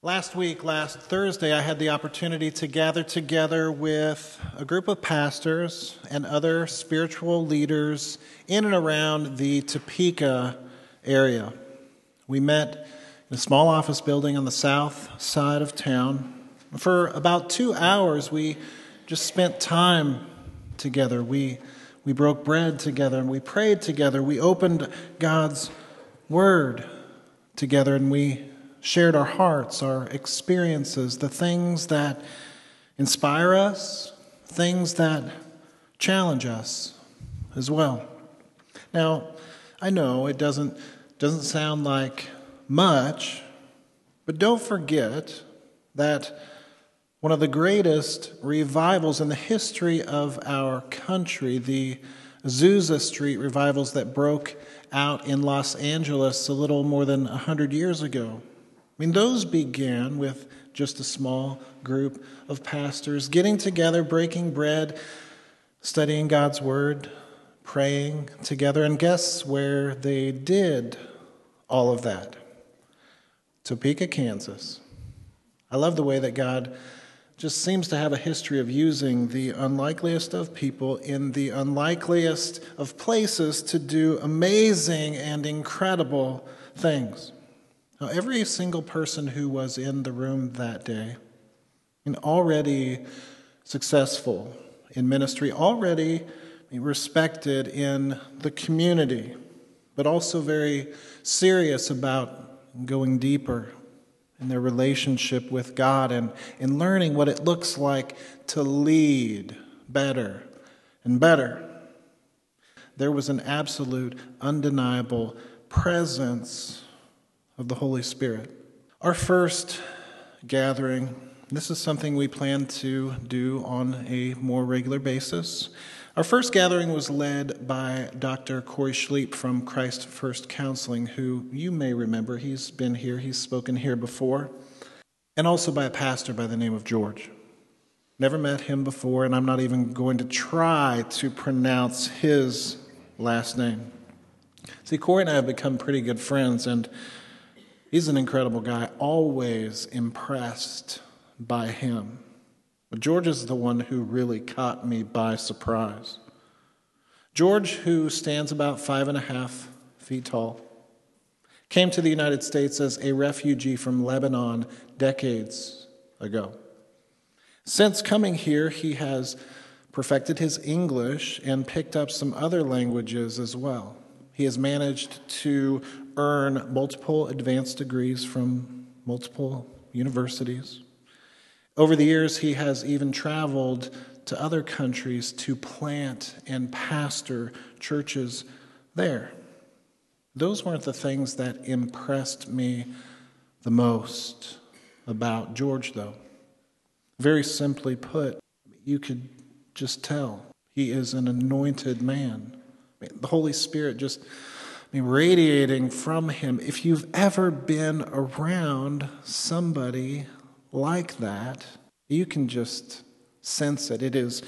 Last Thursday, I had the opportunity to gather together with a group of pastors and other spiritual leaders in and around the Topeka area. We met in a small office building on the south side of town. For about 2 hours, we just spent time together. We broke bread together, and we prayed together. We opened God's Word together, and we shared our hearts, our experiences, the things that inspire us, things that challenge us as well. Now, I know it doesn't sound like much, but don't forget that one of the greatest revivals in the history of our country, the Azusa Street revivals that broke out in Los Angeles a little more than 100 years ago, I mean, those began with just a small group of pastors getting together, breaking bread, studying God's Word, praying together. And guess where they did all of that? Topeka, Kansas. I love the way that God just seems to have a history of using the unlikeliest of people in the unlikeliest of places to do amazing and incredible things. Now, every single person who was in the room that day, and already successful in ministry, already respected in the community, but also very serious about going deeper in their relationship with God and learning what it looks like to lead better and better. There was an absolute, undeniable presence of the Holy Spirit. Our first gathering, this is something we plan to do on a more regular basis. Our first gathering was led by Dr. Corey Schleep from Christ First Counseling, who you may remember. He's been here, he's spoken here before, and also by a pastor by the name of George. Never met him before, and I'm not even going to try to pronounce his last name. See, Corey and I have become pretty good friends, and he's an incredible guy, always impressed by him. But George is the one who really caught me by surprise. George, who stands about 5.5 feet tall, came to the United States as a refugee from Lebanon decades ago. Since coming here, he has perfected his English and picked up some other languages as well. He has managed to earn multiple advanced degrees from multiple universities. Over the years, he has even traveled to other countries to plant and pastor churches there. Those weren't the things that impressed me the most about George, though. Very simply put, you could just tell he is an anointed man. The Holy Spirit just radiating from him. If you've ever been around somebody like that, you can just sense it. It is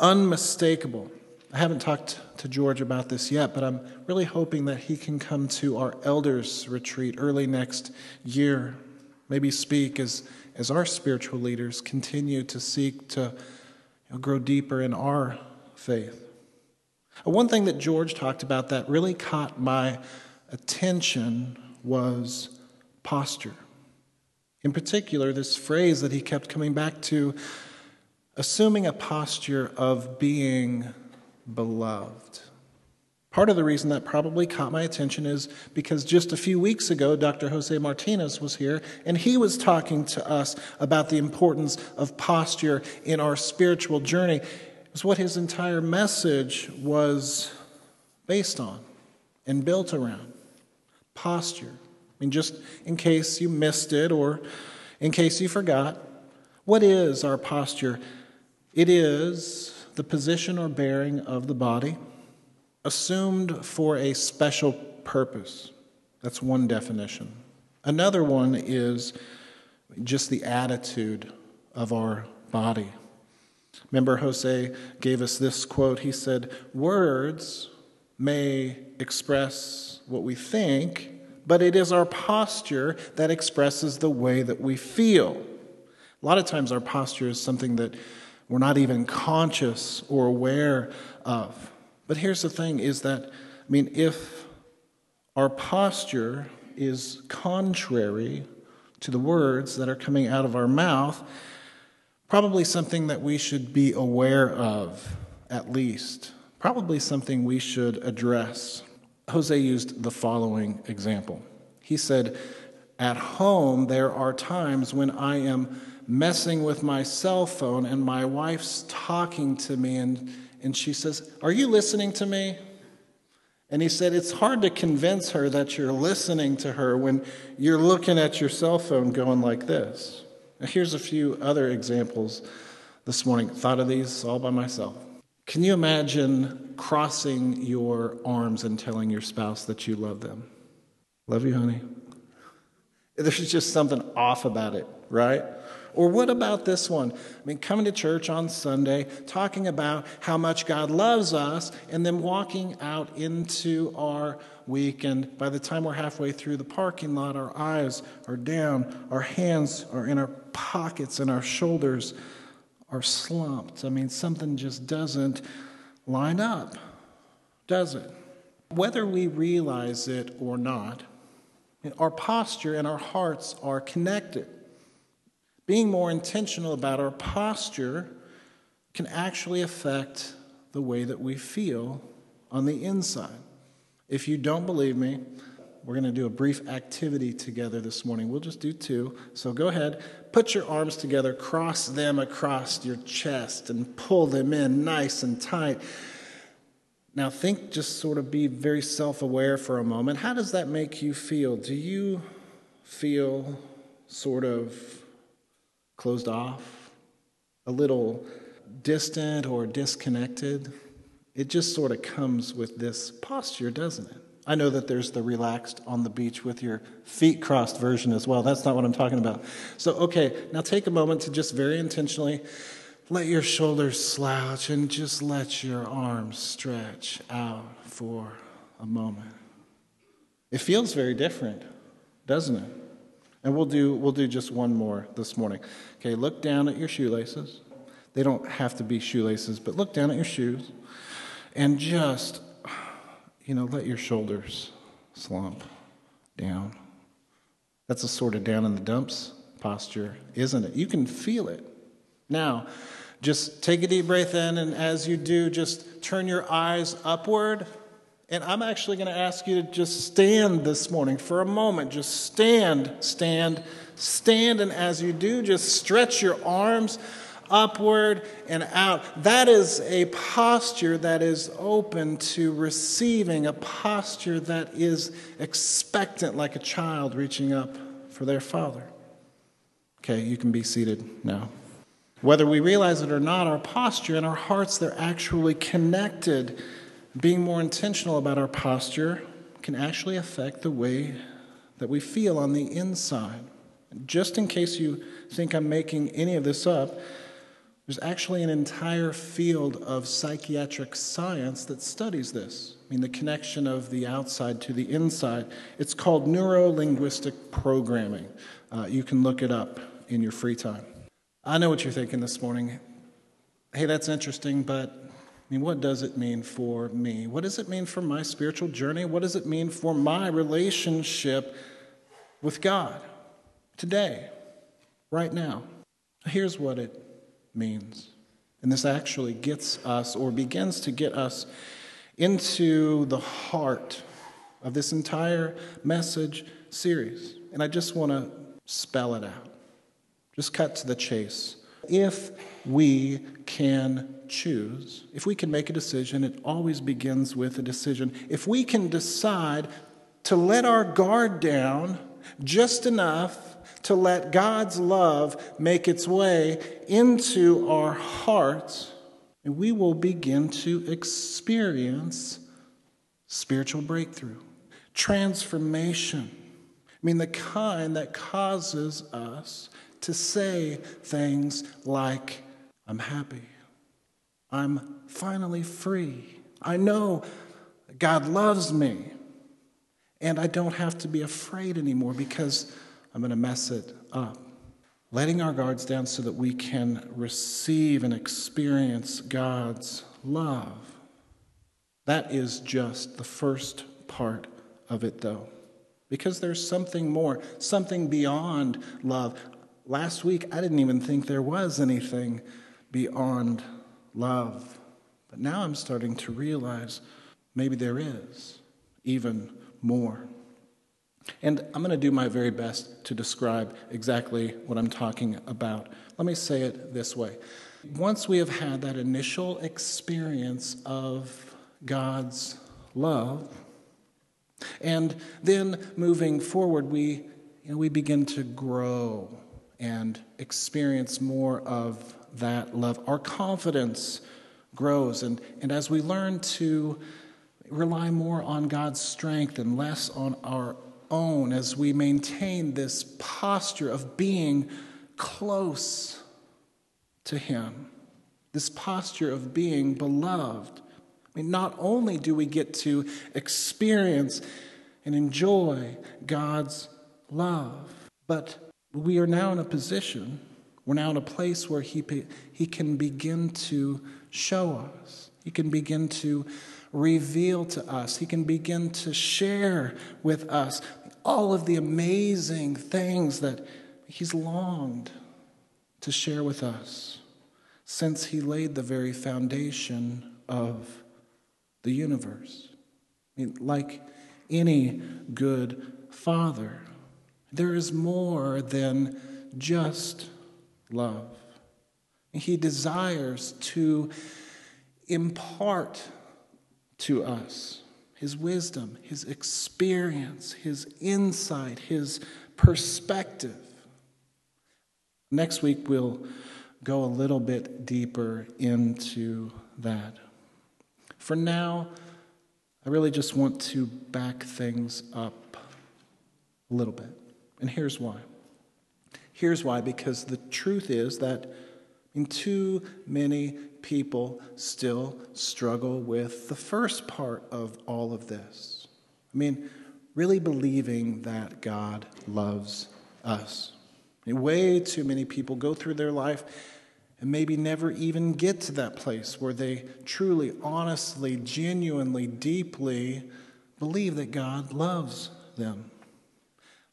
unmistakable. I haven't talked to George about this yet, but I'm really hoping that he can come to our elders retreat early next year, maybe speak as our spiritual leaders continue to seek to grow deeper in our faith. One thing that George talked about that really caught my attention was posture. In particular, this phrase that he kept coming back to, assuming a posture of being beloved. Part of the reason that probably caught my attention is because just a few weeks ago, Dr. Jose Martinez was here, and he was talking to us about the importance of posture in our spiritual journey. It's what his entire message was based on and built around, posture. Just in case you missed it or in case you forgot, what is our posture? It is the position or bearing of the body assumed for a special purpose. That's one definition. Another one is just the attitude of our body. Remember, Jose gave us this quote. He said, "Words may express what we think, but it is our posture that expresses the way that we feel. A lot of times our posture is something that we're not even conscious or aware of. But here's the thing is that, if our posture is contrary to the words that are coming out of our mouth, probably something that we should be aware of, at least. Probably something we should address. Jose used the following example. He said, at home, there are times when I am messing with my cell phone and my wife's talking to me and she says, "Are you listening to me?" And he said, it's hard to convince her that you're listening to her when you're looking at your cell phone going like this. Now, here's a few other examples this morning. Thought of these all by myself. Can you imagine crossing your arms and telling your spouse that you love them? Love you, honey. There's just something off about it, right? Or what about this one? Coming to church on Sunday, talking about how much God loves us, and then walking out into our week, and by the time we're halfway through the parking lot, our eyes are down, our hands are in our pockets, and our shoulders are slumped. Something just doesn't line up, does it? Whether we realize it or not, our posture and our hearts are connected. Being more intentional about our posture can actually affect the way that we feel on the inside. If you don't believe me, we're going to do a brief activity together this morning. We'll just do two. So go ahead, put your arms together, cross them across your chest, and pull them in nice and tight. Now think, just sort of be very self-aware for a moment. How does that make you feel? Do you feel sort of closed off, a little distant or disconnected? It just sort of comes with this posture, doesn't it? I know that there's the relaxed on the beach with your feet crossed version as well. That's not what I'm talking about. So, okay, now take a moment to just very intentionally let your shoulders slouch and just let your arms stretch out for a moment. It feels very different, doesn't it? And we'll do just one more this morning. Okay, look down at your shoelaces. They don't have to be shoelaces, but look down at your shoes and just, let your shoulders slump down. That's a sort of down in the dumps posture, isn't it? You can feel it. Now, just take a deep breath in, and as you do, just turn your eyes upward. And I'm actually going to ask you to just stand this morning for a moment. Just stand. And as you do, just stretch your arms upward and out. That is a posture that is open to receiving, a posture that is expectant, like a child reaching up for their father. Okay, you can be seated now. Whether we realize it or not, our posture and our hearts, they're actually connected. Being more intentional about our posture can actually affect the way that we feel on the inside. Just in case you think I'm making any of this up, there's actually an entire field of psychiatric science that studies this. The connection of the outside to the inside. It's called neuro-linguistic programming. You can look it up in your free time. I know what you're thinking this morning. Hey, that's interesting, but what does it mean for me? What does it mean for my spiritual journey? What does it mean for my relationship with God today, right now? Here's what it means. And this actually gets us, or begins to get us, into the heart of this entire message series. And I just want to spell it out. Just cut to the chase. If we can choose, if we can make a decision, it always begins with a decision. If we can decide to let our guard down just enough to let God's love make its way into our hearts, we will begin to experience spiritual breakthrough, transformation. The kind that causes us to say things like, I'm happy. I'm finally free. I know God loves me. And I don't have to be afraid anymore because I'm going to mess it up. Letting our guards down so that we can receive and experience God's love. That is just the first part of it, though. Because there's something more, something beyond love. Last week, I didn't even think there was anything beyond love. But now I'm starting to realize maybe there is even more. And I'm going to do my very best to describe exactly what I'm talking about. Let me say it this way. Once we have had that initial experience of God's love, and then moving forward, we begin to grow and experience more of that love. Our confidence grows, and as we learn to rely more on God's strength and less on our own, as we maintain this posture of being close to Him, this posture of being beloved, I mean, not only do we get to experience and enjoy God's love, but we are now in a position, we're now in a place where He can begin to show us. He can begin to reveal to us. He can begin to share with us all of the amazing things that He's longed to share with us since He laid the very foundation of the universe. I mean, like any good father, there is more than just love. He desires to impart to us His wisdom, His experience, His insight, His perspective. Next week, we'll go a little bit deeper into that. For now, I really just want to back things up a little bit. And here's why. Here's why, because the truth is that too many people still struggle with the first part of all of this. Really believing that God loves us. Way too many people go through their life and maybe never even get to that place where they truly, honestly, genuinely, deeply believe that God loves them.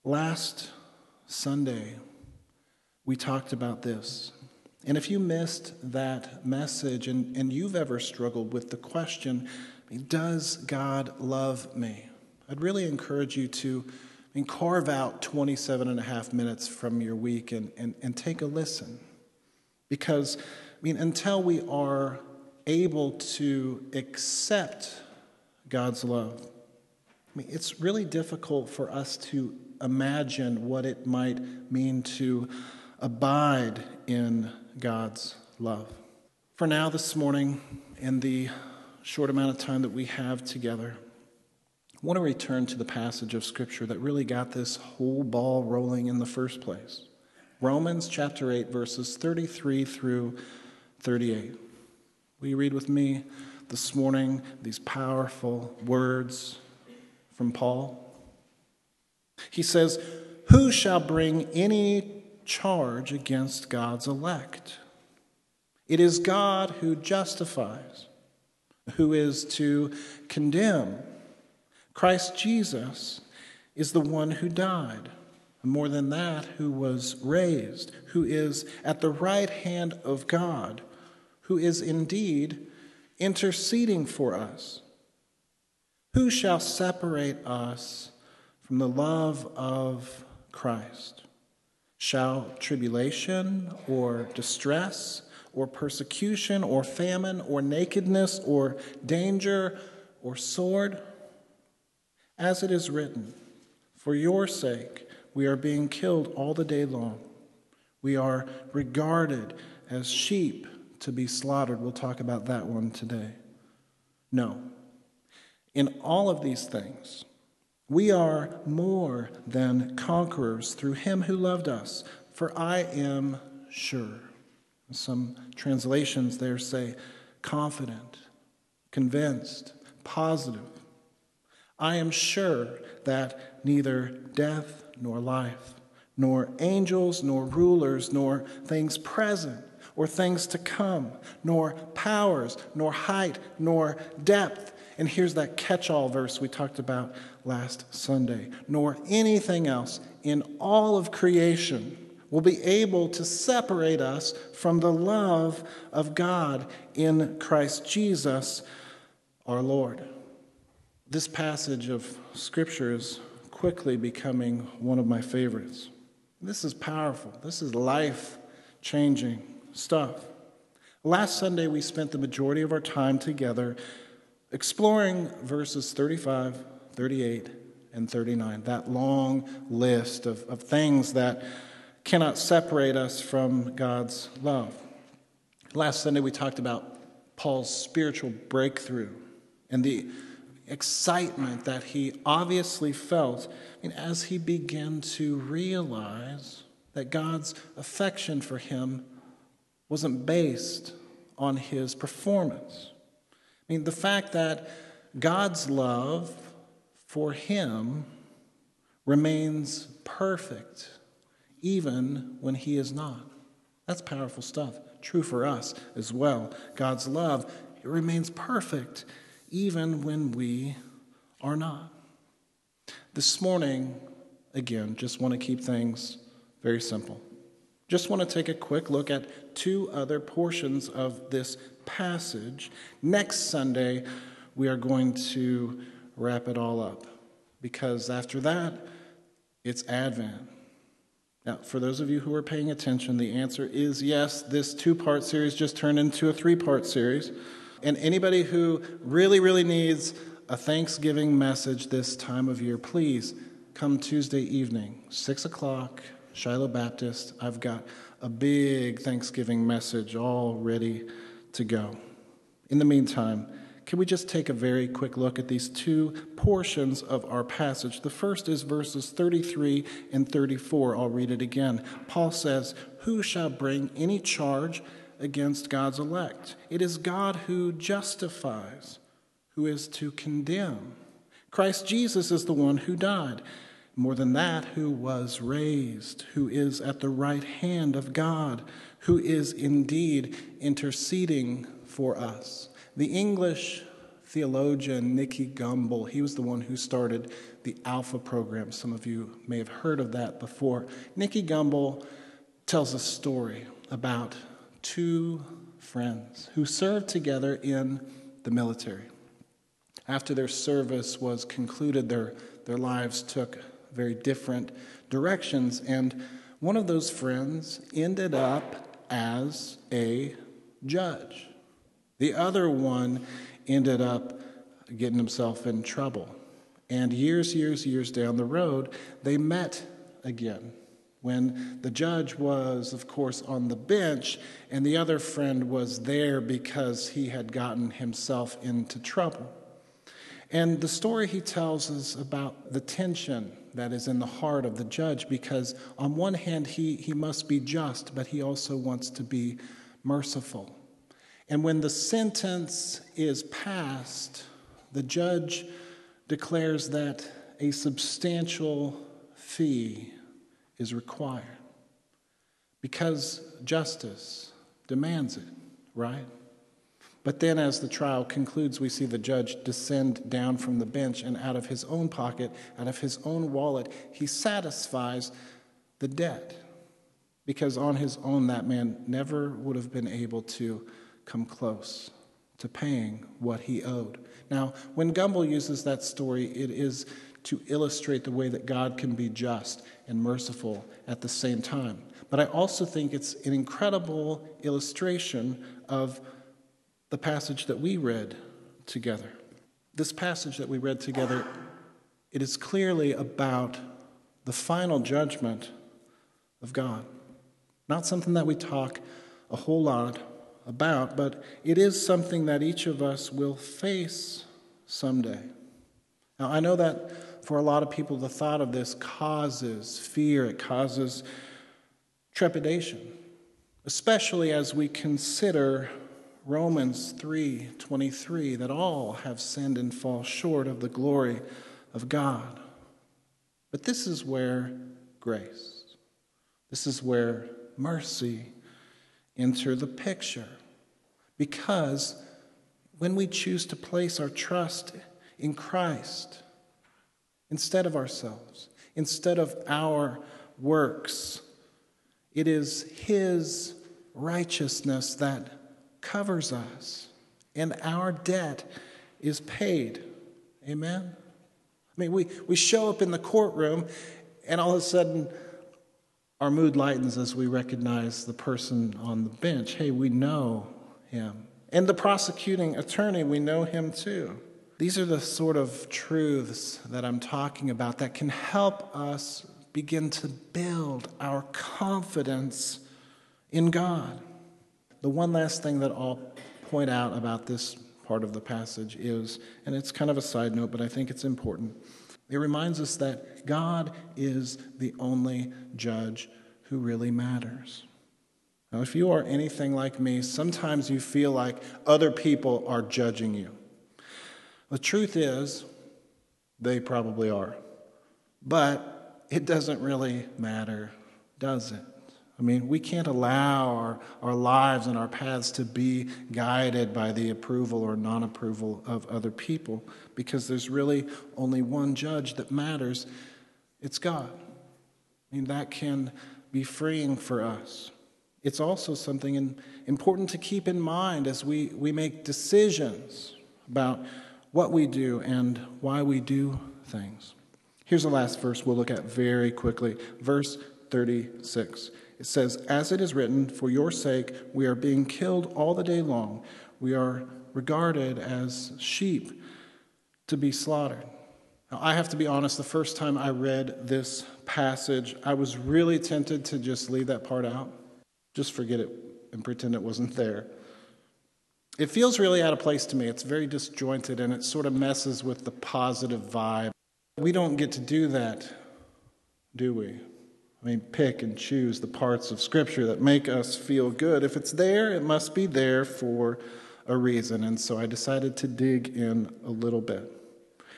Last Sunday, we talked about this. And if you missed that message and you've ever struggled with the question, does God love me? I'd really encourage you to carve out 27.5 minutes from your week and take a listen. Because, until we are able to accept God's love, it's really difficult for us to imagine what it might mean to abide in God's love. For now, this morning, in the short amount of time that we have together, I want to return to the passage of Scripture that really got this whole ball rolling in the first place. Romans chapter 8, verses 33 through 38. Will you read with me this morning these powerful words from Paul? He says, "Who shall bring any charge against God's elect? It is God who justifies. Who is to condemn? Christ Jesus is the one who died. More than that, who was raised, who is at the right hand of God, who is indeed interceding for us. Who shall separate us from the love of Christ? Shall tribulation or distress or persecution or famine or nakedness or danger or sword? As it is written, for your sake, we are being killed all the day long. We are regarded as sheep to be slaughtered." We'll talk about that one today. No. In all of these things, we are more than conquerors through Him who loved us, for I am sure. Some translations there say confident, convinced, positive. I am sure that neither death nor life, nor angels, nor rulers, nor things present, or things to come, nor powers, nor height, nor depth. And here's that catch-all verse we talked about last Sunday. Nor anything else in all of creation will be able to separate us from the love of God in Christ Jesus, our Lord. This passage of Scripture is quickly becoming one of my favorites. This is powerful. This is life-changing stuff. Last Sunday, we spent the majority of our time together exploring verses 35, 38, and 39, that long list of things that cannot separate us from God's love. Last Sunday, we talked about Paul's spiritual breakthrough and the excitement that he obviously felt as he began to realize that God's affection for him wasn't based on his performance. The fact that God's love for him remains perfect even when he is not. That's powerful stuff. True for us as well. God's love, it remains perfect even when we are not. This morning, again, just want to keep things very simple. Just want to take a quick look at two other portions of this passage. Next Sunday, we are going to wrap it all up, because after that, it's Advent. Now, for those of you who are paying attention, the answer is yes. This two-part series just turned into a three-part series. And anybody who really, really needs a Thanksgiving message this time of year, please come Tuesday evening, 6 o'clock, Shiloh Baptist. I've got a big Thanksgiving message all ready to go. In the meantime, can we just take a very quick look at these two portions of our passage? The first is verses 33 and 34. I'll read it again. Paul says, "Who shall bring any charge against God's elect? It is God who justifies. Who is to condemn? Christ Jesus is the one who died. More than that, who was raised, who is at the right hand of God, who is indeed interceding for us." The English theologian Nicky Gumbel, he was the one who started the Alpha program. Some of you may have heard of that before. Nicky Gumbel tells a story about two friends who served together in the military. After their service was concluded, their lives took very different directions, and one of those friends ended up as a judge. The other one ended up getting himself in trouble. And years down the road, they met again, when the judge was, of course, on the bench, and the other friend was there because he had gotten himself into trouble. And the story he tells is about the tension that is in the heart of the judge, because on one hand, he must be just, but he also wants to be merciful. And when the sentence is passed, the judge declares that a substantial fee is required, because justice demands it, right? But then as the trial concludes, we see the judge descend down from the bench, and out of his own pocket, out of his own wallet, he satisfies the debt, because on his own, that man never would have been able to come close to paying what he owed. Now, when Gumbel uses that story, it is to illustrate the way that God can be just and merciful at the same time. But I also think it's an incredible illustration of the passage that we read together. This passage that we read together, it is clearly about the final judgment of God. Not something that we talk a whole lot about, but it is something that each of us will face someday. Now, I know that for a lot of people, the thought of this causes fear, it causes trepidation, especially as we consider Romans 3:23, that all have sinned and fall short of the glory of God. But this is where grace, this is where mercy enter the picture. Because when we choose to place our trust in Christ instead of ourselves, instead of our works, it is His righteousness that covers us, and our debt is paid. Amen? I mean, we show up in the courtroom, and all of a sudden, our mood lightens as we recognize the person on the bench. Hey, we know him. And the prosecuting attorney, we know him too. These are the sort of truths that I'm talking about that can help us begin to build our confidence in God. The one last thing that I'll point out about this part of the passage is, and it's kind of a side note, but I think it's important, it reminds us that God is the only judge who really matters. Now, if you are anything like me, sometimes you feel like other people are judging you. The truth is, they probably are. But it doesn't really matter, does it? I mean, we can't allow our lives and our paths to be guided by the approval or non-approval of other people, because there's really only one judge that matters. It's God. I mean, that can be freeing for us. It's also something important to keep in mind as we make decisions about what we do and why we do things. Here's the last verse we'll look at very quickly. Verse 36. It says, "As it is written, for your sake we are being killed all the day long. We are regarded as sheep to be slaughtered." Now, I have to be honest, the first time I read this passage, I was really tempted to just leave that part out. Just forget it and pretend it wasn't there. It feels really out of place to me. It's very disjointed, and it sort of messes with the positive vibe. We don't get to do that, do we? I mean, pick and choose the parts of Scripture that make us feel good. If it's there, it must be there for a reason. And so I decided to dig in a little bit.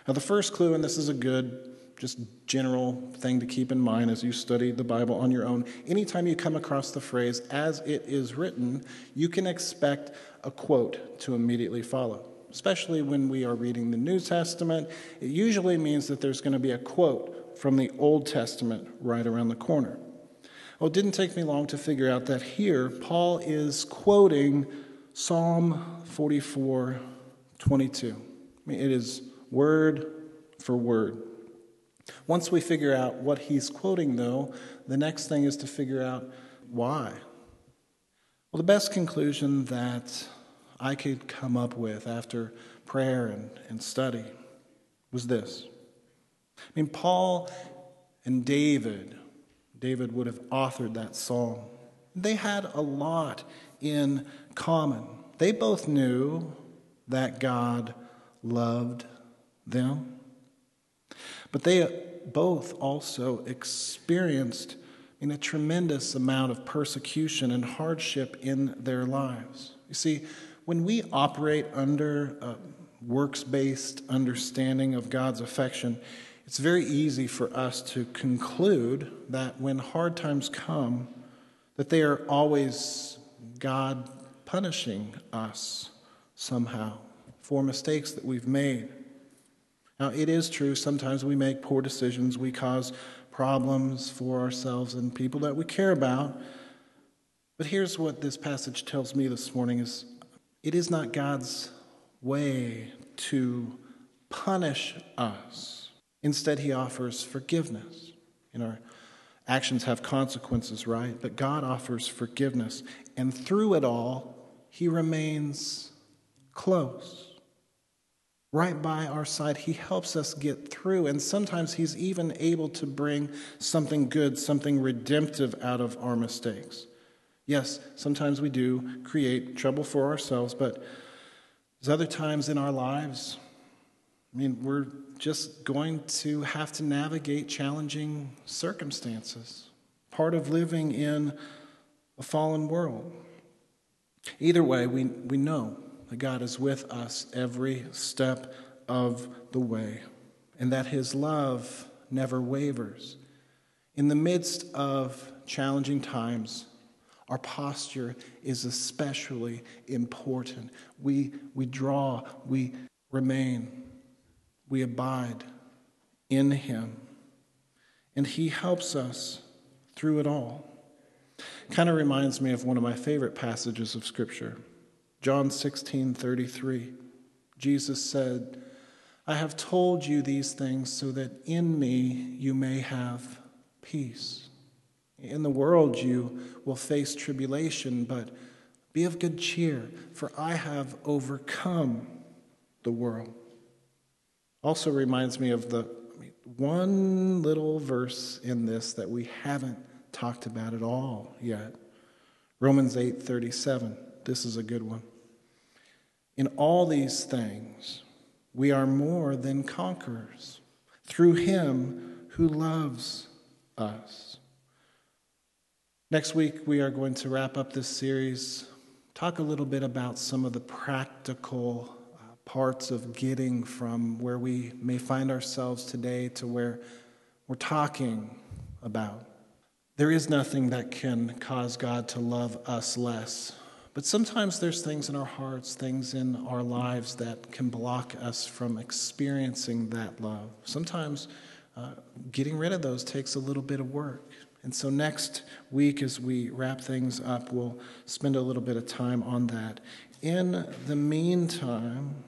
Now, the first clue, and this is a good just general thing to keep in mind as you study the Bible on your own. Anytime you come across the phrase, "as it is written," you can expect a quote to immediately follow. Especially when we are reading the New Testament, it usually means that there's going to be a quote from the Old Testament right around the corner. Well, it didn't take me long to figure out that here, Paul is quoting Psalm 44:22. I mean, it is word for word. Once we figure out what he's quoting, though, the next thing is to figure out why. Well, the best conclusion that I could come up with after prayer and study was this. I mean, Paul and David would have authored that psalm. They had a lot in common. They both knew that God loved them. But they both also experienced a tremendous amount of persecution and hardship in their lives. You see, when we operate under a works-based understanding of God's affection, it's very easy for us to conclude that when hard times come, that they are always God punishing us somehow for mistakes that we've made. Now, it is true, sometimes we make poor decisions, we cause problems for ourselves and people that we care about. But here's what this passage tells me this morning is, it is not God's way to punish us. Instead, He offers forgiveness. And our actions have consequences, right? But God offers forgiveness. And through it all, He remains close. Right by our side, He helps us get through, and sometimes He's even able to bring something good, something redemptive out of our mistakes. Yes, sometimes we do create trouble for ourselves, but there's other times in our lives, we're just going to have to navigate challenging circumstances, part of living in a fallen world. Either way, we know that God is with us every step of the way, and that his love never wavers. In the midst of challenging times, our posture is especially important. We draw, we remain, we abide in him, and he helps us through it all. Kind of reminds me of one of my favorite passages of Scripture. John 16:33. Jesus said, "I have told you these things so that in me you may have peace. In the world you will face tribulation, but be of good cheer, for I have overcome the world." Also reminds me of the one little verse in this that we haven't talked about at all yet. Romans 8:37. This is a good one. "In all these things, we are more than conquerors through him who loves us." Next week, we are going to wrap up this series, talk a little bit about some of the practical parts of getting from where we may find ourselves today to where we're talking about. There is nothing that can cause God to love us less. But sometimes there's things in our hearts, things in our lives that can block us from experiencing that love. Sometimes getting rid of those takes a little bit of work. And so next week, as we wrap things up, we'll spend a little bit of time on that. In the meantime,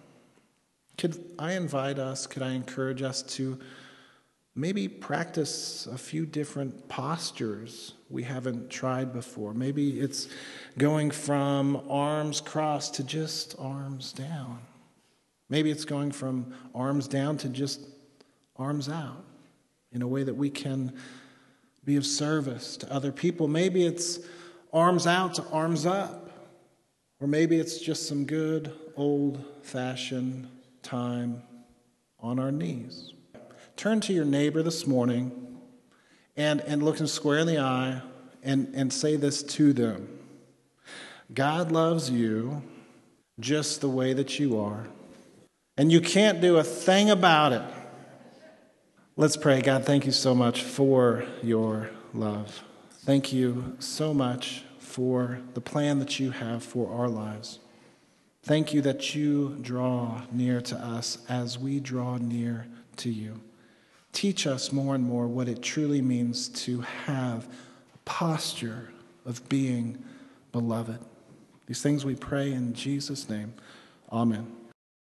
could I encourage us to maybe practice a few different postures we haven't tried before. Maybe it's going from arms crossed to just arms down. Maybe it's going from arms down to just arms out in a way that we can be of service to other people. Maybe it's arms out to arms up. Or maybe it's just some good old-fashioned time on our knees. Turn to your neighbor this morning and look him square in the eye and say this to them. God loves you just the way that you are, and you can't do a thing about it. Let's pray. God, thank you so much for your love. Thank you so much for the plan that you have for our lives. Thank you that you draw near to us as we draw near to you. Teach us more and more what it truly means to have a posture of being beloved. These things we pray in Jesus' name. Amen.